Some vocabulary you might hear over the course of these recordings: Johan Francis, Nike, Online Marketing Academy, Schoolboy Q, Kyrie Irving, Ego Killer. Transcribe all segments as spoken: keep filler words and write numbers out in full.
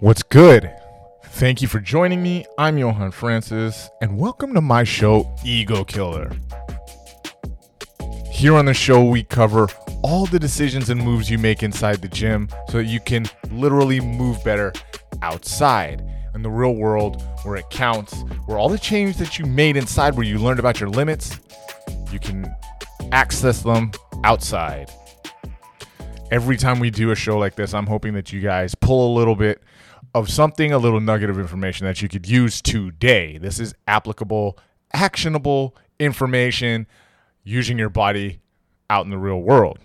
What's good? Thank you for joining me. I'm Johan Francis, and welcome to my show, Ego Killer. Here on the show, we cover all the decisions and moves you make inside the gym so that you can literally move better outside in the real world where it counts, where all the change that you made inside, where you learned about your limits, you can access them outside. Every time we do a show like this, I'm hoping that you guys pull a little bit of something, a little nugget of information that you could use today. This is applicable, actionable information, using your body out in the real world.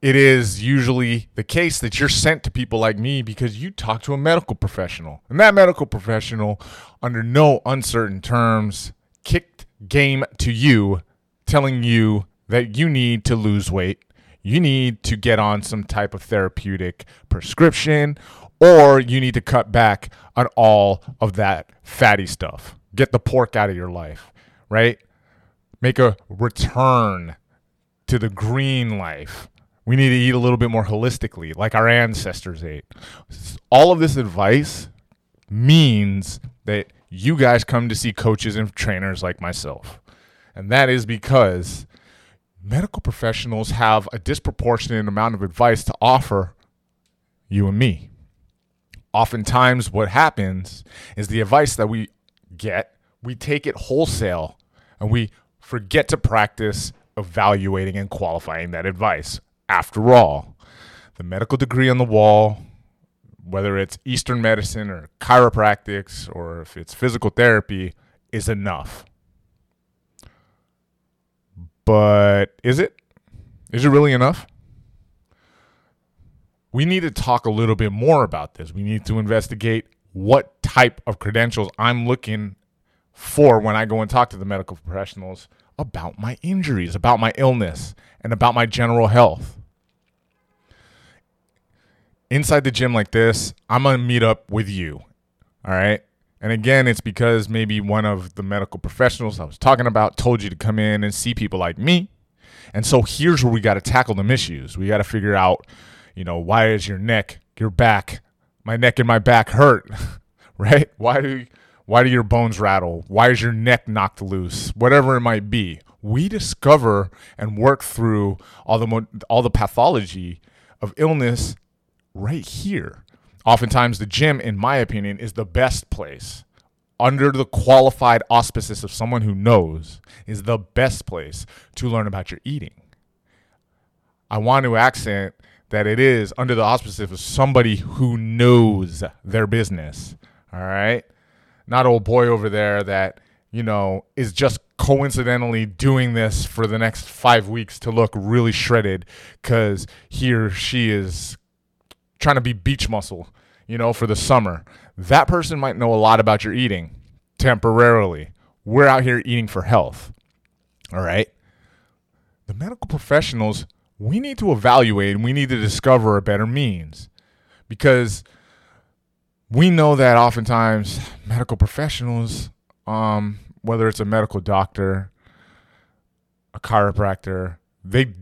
It is usually the case that you're sent to people like me because you talk to a medical professional. And that medical professional, under no uncertain terms, kicked game to you, telling you that you need to lose weight, you need to get on some type of therapeutic prescription, or you need to cut back on all of that fatty stuff. Get the pork out of your life, right? Make a return to the green life. We need to eat a little bit more holistically, like our ancestors ate. All of this advice means that you guys come to see coaches and trainers like myself. And that is because medical professionals have a disproportionate amount of advice to offer you and me. Oftentimes what happens is the advice that we get, we take it wholesale and we forget to practice evaluating and qualifying that advice. After all, the medical degree on the wall, whether it's Eastern medicine or chiropractics or if it's physical therapy, is enough. But is it? Is it really enough? We need to talk a little bit more about this. We need to investigate what type of credentials I'm looking for when I go and talk to the medical professionals about my injuries, about my illness, and about my general health. Inside the gym like this, I'm going to meet up with you, all right? And again, it's because maybe one of the medical professionals I was talking about told you to come in and see people like me. And so here's where we got to tackle them issues. We got to figure out, you know, why is your neck, your back, my neck and my back hurt, right? Why do why do your bones rattle? Why is your neck knocked loose? Whatever it might be. We discover and work through all the all the pathology of illness right here. Oftentimes the gym, in my opinion, is the best place, under the qualified auspices of someone who knows, is the best place to learn about your eating. I want to accent that it is under the auspices of somebody who knows their business, all right? Not old boy over there that, you know, is just coincidentally doing this for the next five weeks to look really shredded because he or she is trying to be beach muscle, you know, for the summer. That person might know a lot about your eating temporarily. We're out here eating for health. All right. The medical professionals, we need to evaluate and we need to discover a better means, because we know that oftentimes medical professionals, um, whether it's a medical doctor, a chiropractor, they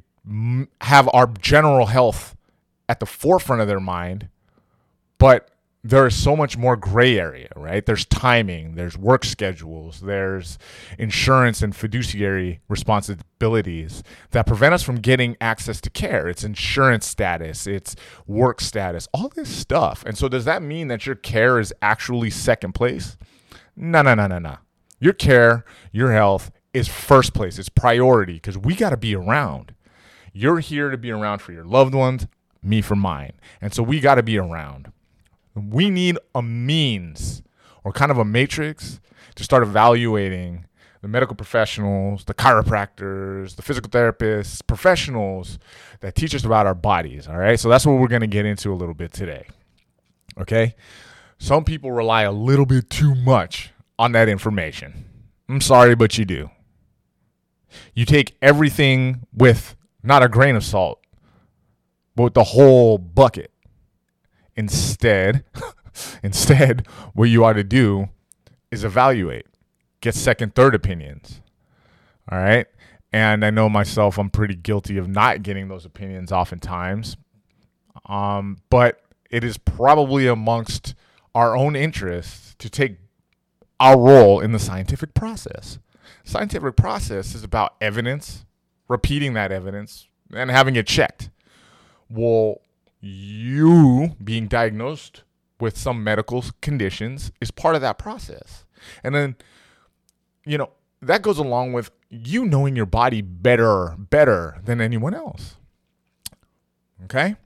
have our general health at the forefront of their mind, but there is so much more gray area, right? There's timing, there's work schedules, there's insurance and fiduciary responsibilities that prevent us from getting access to care. It's insurance status, it's work status, all this stuff. And so does that mean that your care is actually second place? No, no, no, no, no. Your care, your health is first place. It's priority, because we got to be around. You're here to be around for your loved ones, me for mine. And so we got to be around. We need a means or kind of a matrix to start evaluating the medical professionals, the chiropractors, the physical therapists, professionals that teach us about our bodies. All right. So that's what we're going to get into a little bit today. Okay. Some people rely a little bit too much on that information. I'm sorry, but you do. You take everything with not a grain of salt, but with the whole bucket. Instead, instead, what you ought to do is evaluate, get second, third opinions. All right. And I know myself, I'm pretty guilty of not getting those opinions oftentimes. Um, but it is probably amongst our own interests to take our role in the scientific process. Scientific process is about evidence, repeating that evidence, and having it checked. Well, you being diagnosed with some medical conditions is part of that process. And then, you know, that goes along with you knowing your body better, better than anyone else. Okay?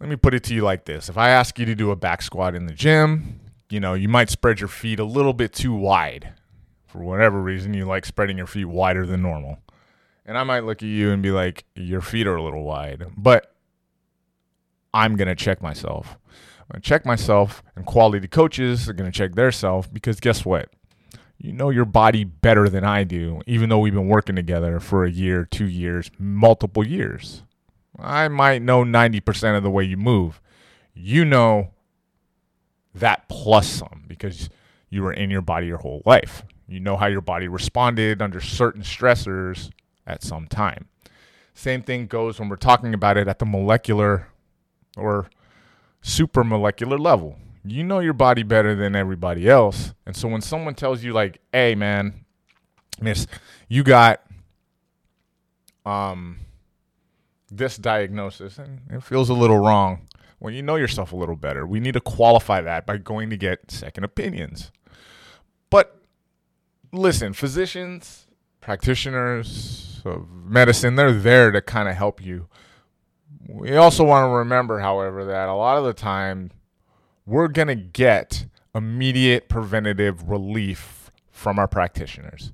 Let me put it to you like this. If I ask you to do a back squat in the gym, you know, you might spread your feet a little bit too wide. For whatever reason, you like spreading your feet wider than normal. And I might look at you and be like, your feet are a little wide. But I'm going to check myself. I'm going to check myself, and quality coaches are going to check their self, because guess what? You know your body better than I do, even though we've been working together for a year, two years, multiple years. I might know ninety percent of the way you move. You know that plus some, because you were in your body your whole life. You know how your body responded under certain stressors at some time. Same thing goes when we're talking about it at the molecular or supermolecular level. You know your body better than everybody else. And so when someone tells you like, hey, man, miss, you got um, this diagnosis and it feels a little wrong. Well, you know yourself a little better. We need to qualify that by going to get second opinions. But listen, physicians, practitioners of medicine, they're there to kind of help you. We also want to remember, however, that a lot of the time, we're going to get immediate preventative relief from our practitioners.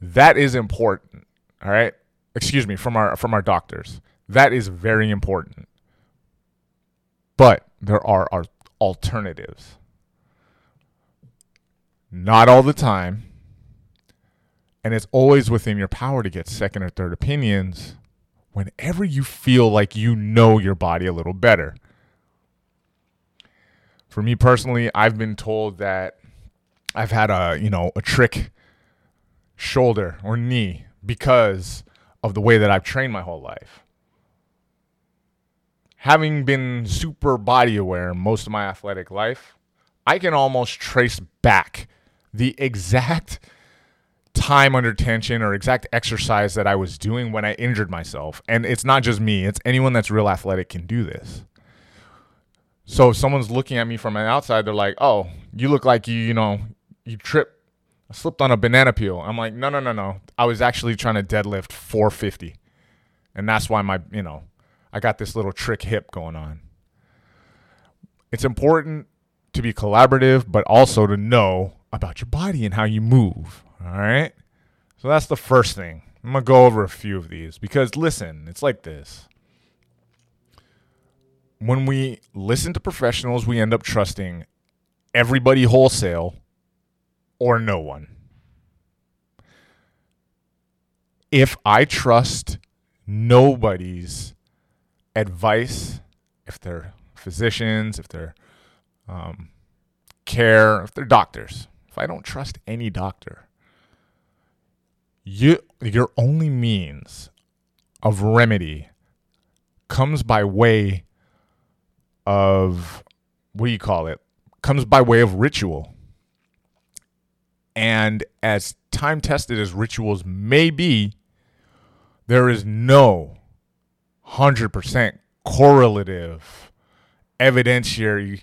That is important, all right? Excuse me, from our from our doctors. That is very important. But there are, are alternatives. Not all the time. And it's always within your power to get second or third opinions whenever you feel like you know your body a little better. For me personally, I've been told that I've had a, you know, a trick shoulder or knee because of the way that I've trained my whole life. Having been super body aware most of my athletic life, I can almost trace back the exact time under tension or exact exercise that I was doing when I injured myself. And it's not just me. It's anyone that's real athletic can do this. So if someone's looking at me from an outside, they're like, oh, you look like you, you know, you tripped, slipped on a banana peel. I'm like, no, no, no, no. I was actually trying to deadlift four fifty. And that's why my, you know, I got this little trick hip going on. It's important to be collaborative, but also to know about your body and how you move. All right. So that's the first thing. I'm going to go over a few of these because listen, it's like this. When we listen to professionals, we end up trusting everybody wholesale or no one. If I trust nobody's advice, if they're physicians, if they're um, care, if they're doctors, if I don't trust any doctor, you, your only means of remedy comes by way of, what do you call it, comes by way of ritual. And as time-tested as rituals may be, there is no one hundred percent correlative evidentiary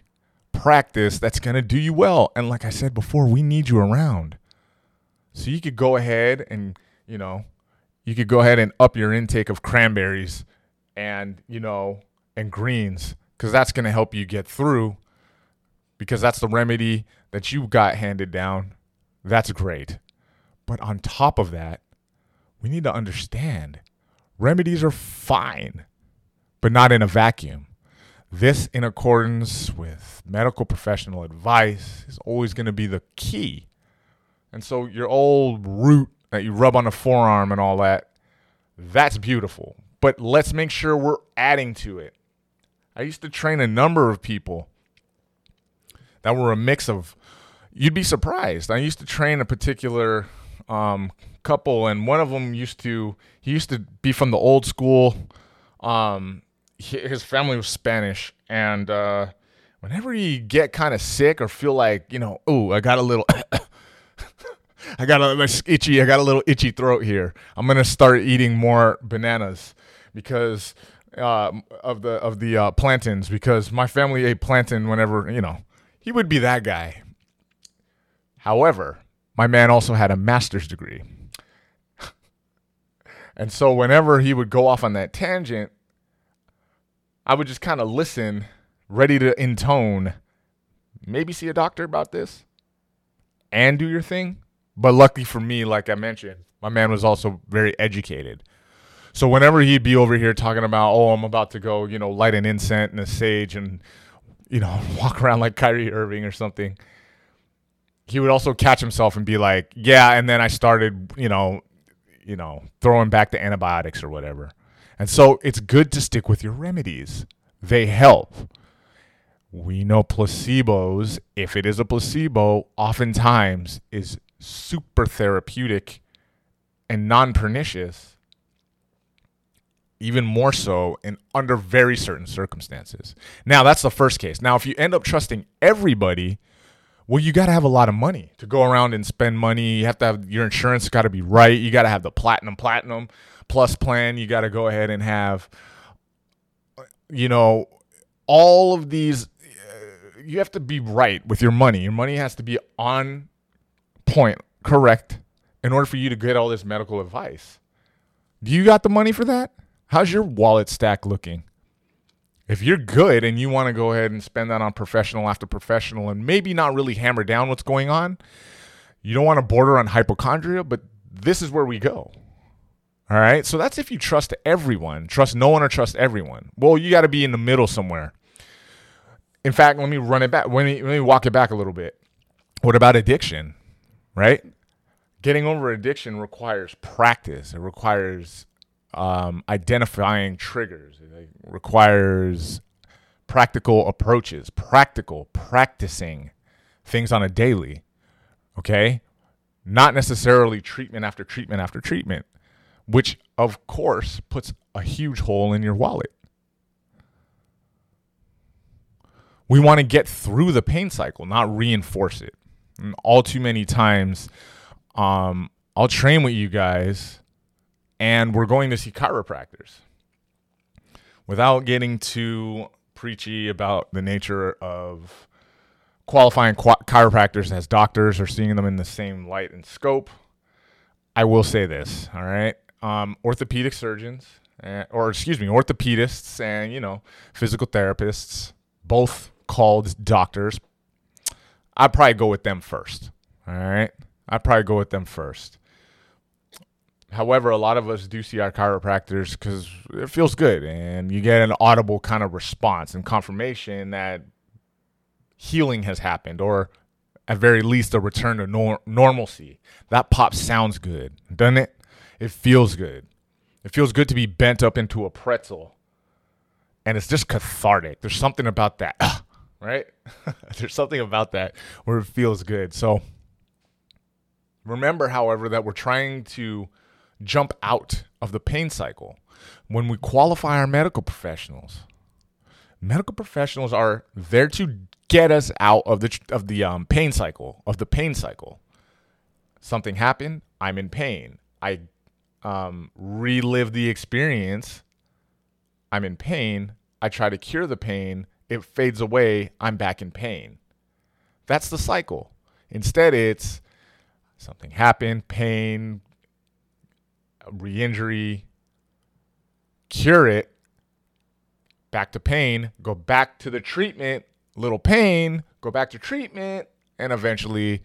practice that's going to do you well. And like I said before, we need you around. So you could go ahead and, you know, you could go ahead and up your intake of cranberries and, you know, and greens, because that's going to help you get through, because that's the remedy that you got handed down. That's great. But on top of that, we need to understand remedies are fine, but not in a vacuum. This, in accordance with medical professional advice, is always going to be the key. And so your old root that you rub on the forearm and all that, that's beautiful. But let's make sure we're adding to it. I used to train a number of people that were a mix of, you'd be surprised. I used to train a particular um, couple, and one of them used to, he used to be from the old school. Um, he, his family was Spanish, and uh, whenever you get kind of sick or feel like, you know, oh, I got a little, I got a itchy, I got a little itchy throat here, I'm gonna start eating more bananas because uh, of the of the uh, plantains, because my family ate plantain whenever, you know, he would be that guy. However, my man also had a master's degree. And so whenever he would go off on that tangent, I would just kind of listen, ready to intone, maybe see a doctor about this and do your thing. But lucky for me, like I mentioned, my man was also very educated. So whenever he'd be over here talking about, oh, I'm about to go, you know, light an incense and a sage and, you know, walk around like Kyrie Irving or something, he would also catch himself and be like, yeah, and then I started, you know, you know, throwing back the antibiotics or whatever. And so it's good to stick with your remedies. They help. We know placebos, if it is a placebo, oftentimes is super therapeutic and non-pernicious, even more so in under very certain circumstances. Now, that's the first case. Now, if you end up trusting everybody, well, you got to have a lot of money to go around and spend money. You have to have your insurance got to be right. You got to have the platinum, platinum plus plan. You got to go ahead and have, you know, all of these. Uh, you have to be right with your money. Your money has to be on point, correct, in order for you to get all this medical advice. Do you got the money for that? How's your wallet stack looking? If you're good and you want to go ahead and spend that on professional after professional and maybe not really hammer down what's going on, you don't want to border on hypochondria, but this is where we go. All right. So that's if you trust everyone, trust no one or trust everyone. Well, you got to be in the middle somewhere. In fact, let me run it back. Let me, let me walk it back a little bit. What about addiction? Right? Getting over addiction requires practice. It requires Um, identifying triggers. It requires practical approaches, practical practicing things on a daily, okay? Not necessarily treatment after treatment after treatment, which of course puts a huge hole in your wallet. We want to get through the pain cycle, not reinforce it. And all too many times, um, I'll train with you guys, and we're going to see chiropractors. Without getting too preachy about the nature of qualifying qu- chiropractors as doctors or seeing them in the same light and scope, I will say this, all right? Um, orthopedic surgeons, uh, or excuse me, orthopedists and, you know, physical therapists, both called doctors. I'd probably go with them first, all right? I'd probably go with them first. However, a lot of us do see our chiropractors because it feels good and you get an audible kind of response and confirmation that healing has happened, or at very least a return to nor- normalcy. That pop sounds good, doesn't it? It feels good. It feels good to be bent up into a pretzel, and it's just cathartic. There's something about that, right? There's something about that where it feels good. So remember, however, that we're trying to jump out of the pain cycle. When we qualify our medical professionals, medical professionals are there to get us out of the of the um, pain cycle, of the pain cycle. Something happened, I'm in pain. I um, relive the experience, I'm in pain. I try to cure the pain, it fades away, I'm back in pain. That's the cycle. Instead, it's something happened, pain, re-injury, cure it, back to pain, go back to the treatment, little pain, go back to treatment, and eventually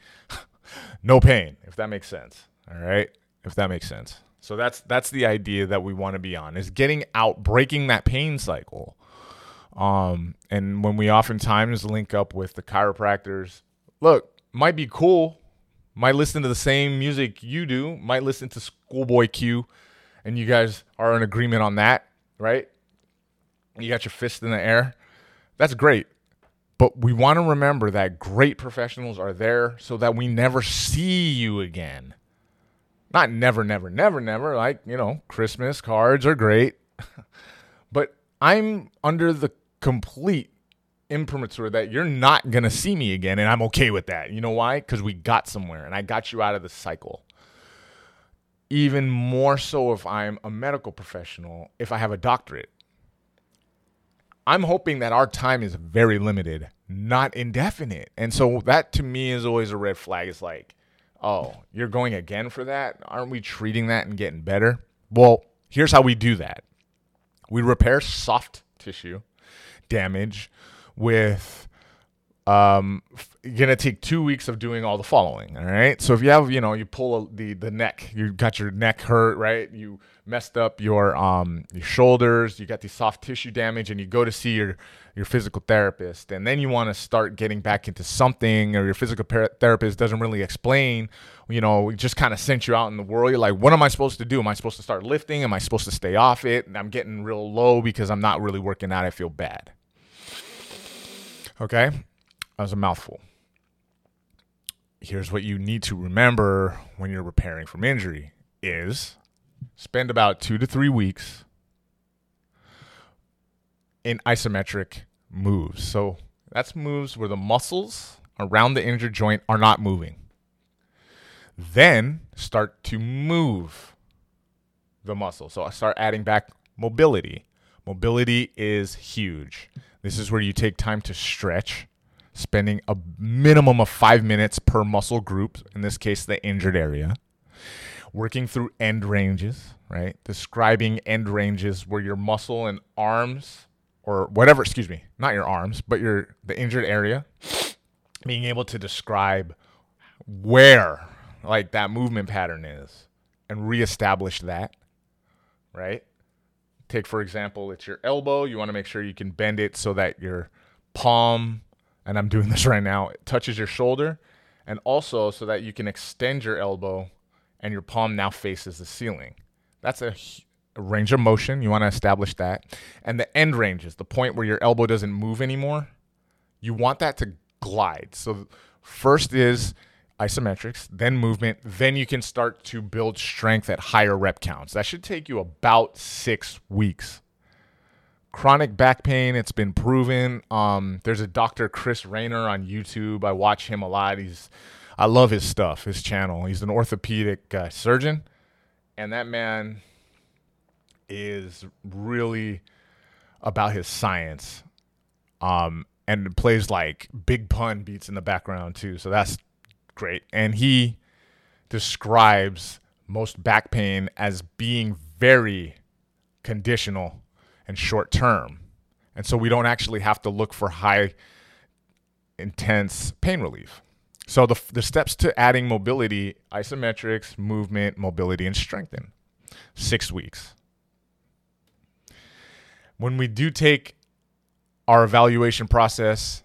no pain, if that makes sense. All right? If that makes sense. So that's that's the idea that we want to be on, is getting out, breaking that pain cycle. Um, and when we oftentimes link up with the chiropractors, look, might be cool, might listen to the same music you do, might listen to Schoolboy Q, and you guys are in agreement on that, right? You got your fist in the air. That's great. But we want to remember that great professionals are there so that we never see you again. Not never, never, never, never. Like, you know, Christmas cards are great. But I'm under the complete imprimatur that you're not going to see me again, and I'm okay with that. You know why? Because we got somewhere, and I got you out of the cycle. Even more so if I'm a medical professional, if I have a doctorate. I'm hoping that our time is very limited, not indefinite. And so that to me is always a red flag. It's like, oh, you're going again for that? Aren't we treating that and getting better? Well, here's how we do that. We repair soft tissue damage with um gonna take two weeks of doing all the following. All right, so if you have, you know, you pull the the neck, you got your neck hurt, right? You messed up your um your shoulders, you got the soft tissue damage, and you go to see your your physical therapist, and then you want to start getting back into something, or your physical par- therapist doesn't really explain, you know, we just kind of sent you out in the world. You're like, what am I supposed to do? Am I supposed to start lifting? Am I supposed to stay off it? And I'm getting real low because I'm not really working out. I feel bad. Okay, that was a mouthful. Here's what you need to remember when you're repairing from injury is spend about two to three weeks in isometric moves. So that's moves where the muscles around the injured joint are not moving. Then start to move the muscle. So I start adding back mobility. Mobility is huge. This is where you take time to stretch, spending a minimum of five minutes per muscle group, in this case, the injured area, working through end ranges, right? Describing end ranges where your muscle and arms or whatever, excuse me, not your arms, but your the injured area, being able to describe where like that movement pattern is and reestablish that, right? Take, for example, it's your elbow. You want to make sure you can bend it so that your palm, and I'm doing this right now, it touches your shoulder, and also so that you can extend your elbow and your palm now faces the ceiling. That's a, a range of motion. You want to establish that. And the end range is the point where your elbow doesn't move anymore. You want that to glide. So first is isometrics, then movement, then you can start to build strength at higher rep counts. That should take you about six weeks. Chronic back pain, it's been proven. Um, there's a doctor, Chris Rayner, on YouTube. I watch him a lot. He's, I love his stuff, his channel. He's an orthopedic uh, surgeon, and that man is really about his science, um, and plays like Big Pun beats in the background too, so that's great. And he describes most back pain as being very conditional and short term, and so we don't actually have to look for high intense pain relief. So the the steps to adding mobility: isometrics, movement, mobility, and strengthen. Six weeks. When we do take our evaluation process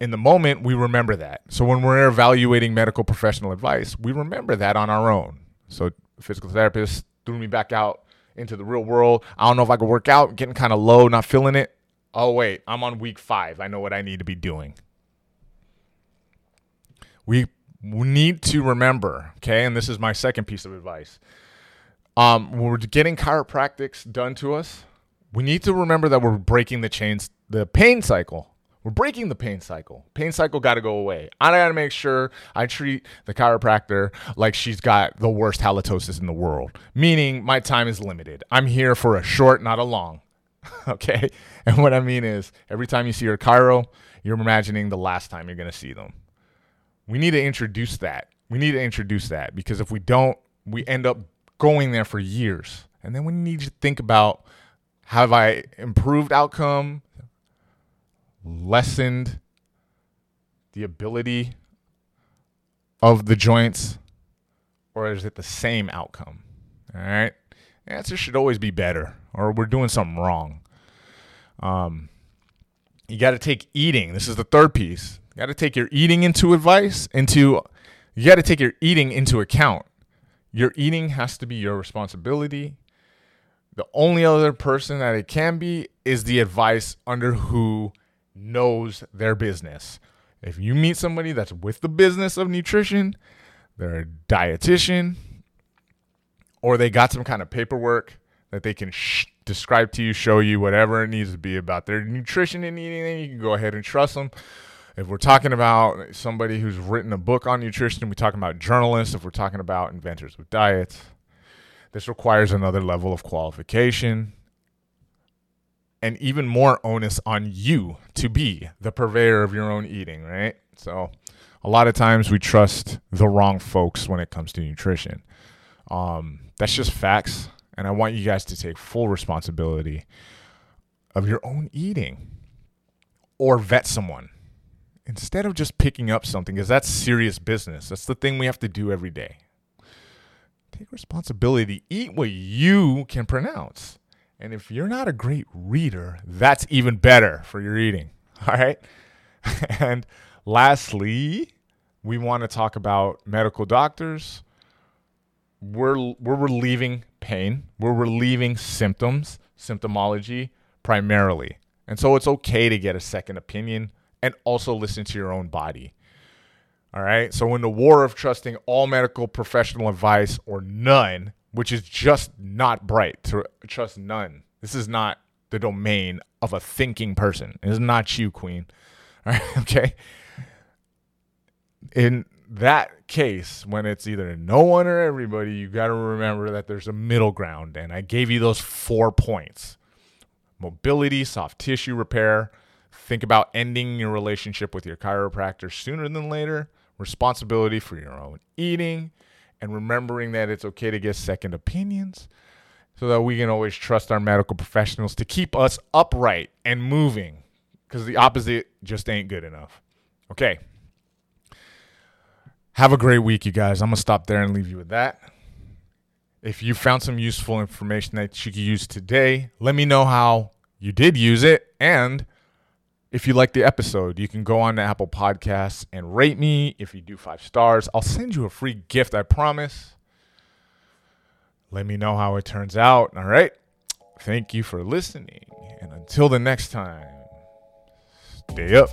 in the moment, we remember that. So when we're evaluating medical professional advice, we remember that on our own. So physical therapist threw me back out into the real world. I don't know if I could work out, getting kind of low, not feeling it. Oh, wait, I'm on week five. I know what I need to be doing. We need to remember, okay, and this is my second piece of advice. Um, when we're getting chiropractics done to us, we need to remember that we're breaking the chains, the pain cycle. We're breaking the pain cycle. Pain cycle got to go away. I got to make sure I treat the chiropractor like she's got the worst halitosis in the world, meaning my time is limited. I'm here for a short, not a long. Okay? And what I mean is every time you see your chiro, you're imagining the last time you're going to see them. We need to introduce that. We need to introduce that because if we don't, we end up going there for years. And then we need to think about, have I improved outcome? Lessened the ability of the joints, or is it the same outcome? All right, the answer should always be better, or we're doing something wrong. Um, you got to take eating. This is the third piece. You got to take your eating into advice into. You got to take your eating into account. Your eating has to be your responsibility. The only other person that it can be is the advice under who knows their business. If you meet somebody that's with the business of nutrition, they're a dietitian, or they got some kind of paperwork that they can sh- describe to you, show you whatever it needs to be about their nutrition and eating, and you can go ahead and trust them. If we're talking about somebody who's written a book on nutrition, we're talking about journalists. If we're talking about inventors with diets, this requires another level of qualification and even more onus on you to be the purveyor of your own eating, right? So a lot of times we trust the wrong folks when it comes to nutrition. Um, that's just facts. And I want you guys to take full responsibility of your own eating or vet someone instead of just picking up something, because that's serious business. That's the thing we have to do every day. Take responsibility. Eat what you can pronounce. And if you're not a great reader, that's even better for your eating. All right. And lastly, we want to talk about medical doctors. We're we're relieving pain. We're relieving symptoms, symptomology primarily. And so it's okay to get a second opinion and also listen to your own body. All right. So in the war of trusting all medical professional advice or none, which is just not bright to trust none. This is not the domain of a thinking person. It's not you, Queen. All right, okay. In that case, when it's either no one or everybody, you got to remember that there's a middle ground. And I gave you those four points: mobility, soft tissue repair. Think about ending your relationship with your chiropractor sooner than later. Responsibility for your own eating. And remembering that it's okay to get second opinions so that we can always trust our medical professionals to keep us upright and moving, because the opposite just ain't good enough. Okay. Have a great week, you guys. I'm going to stop there and leave you with that. If you found some useful information that you could use today, let me know how you did use it. And if you like the episode, you can go on to Apple Podcasts and rate me. If you do five stars, I'll send you a free gift, I promise. Let me know how it turns out. All right. Thank you for listening. And until the next time, stay up.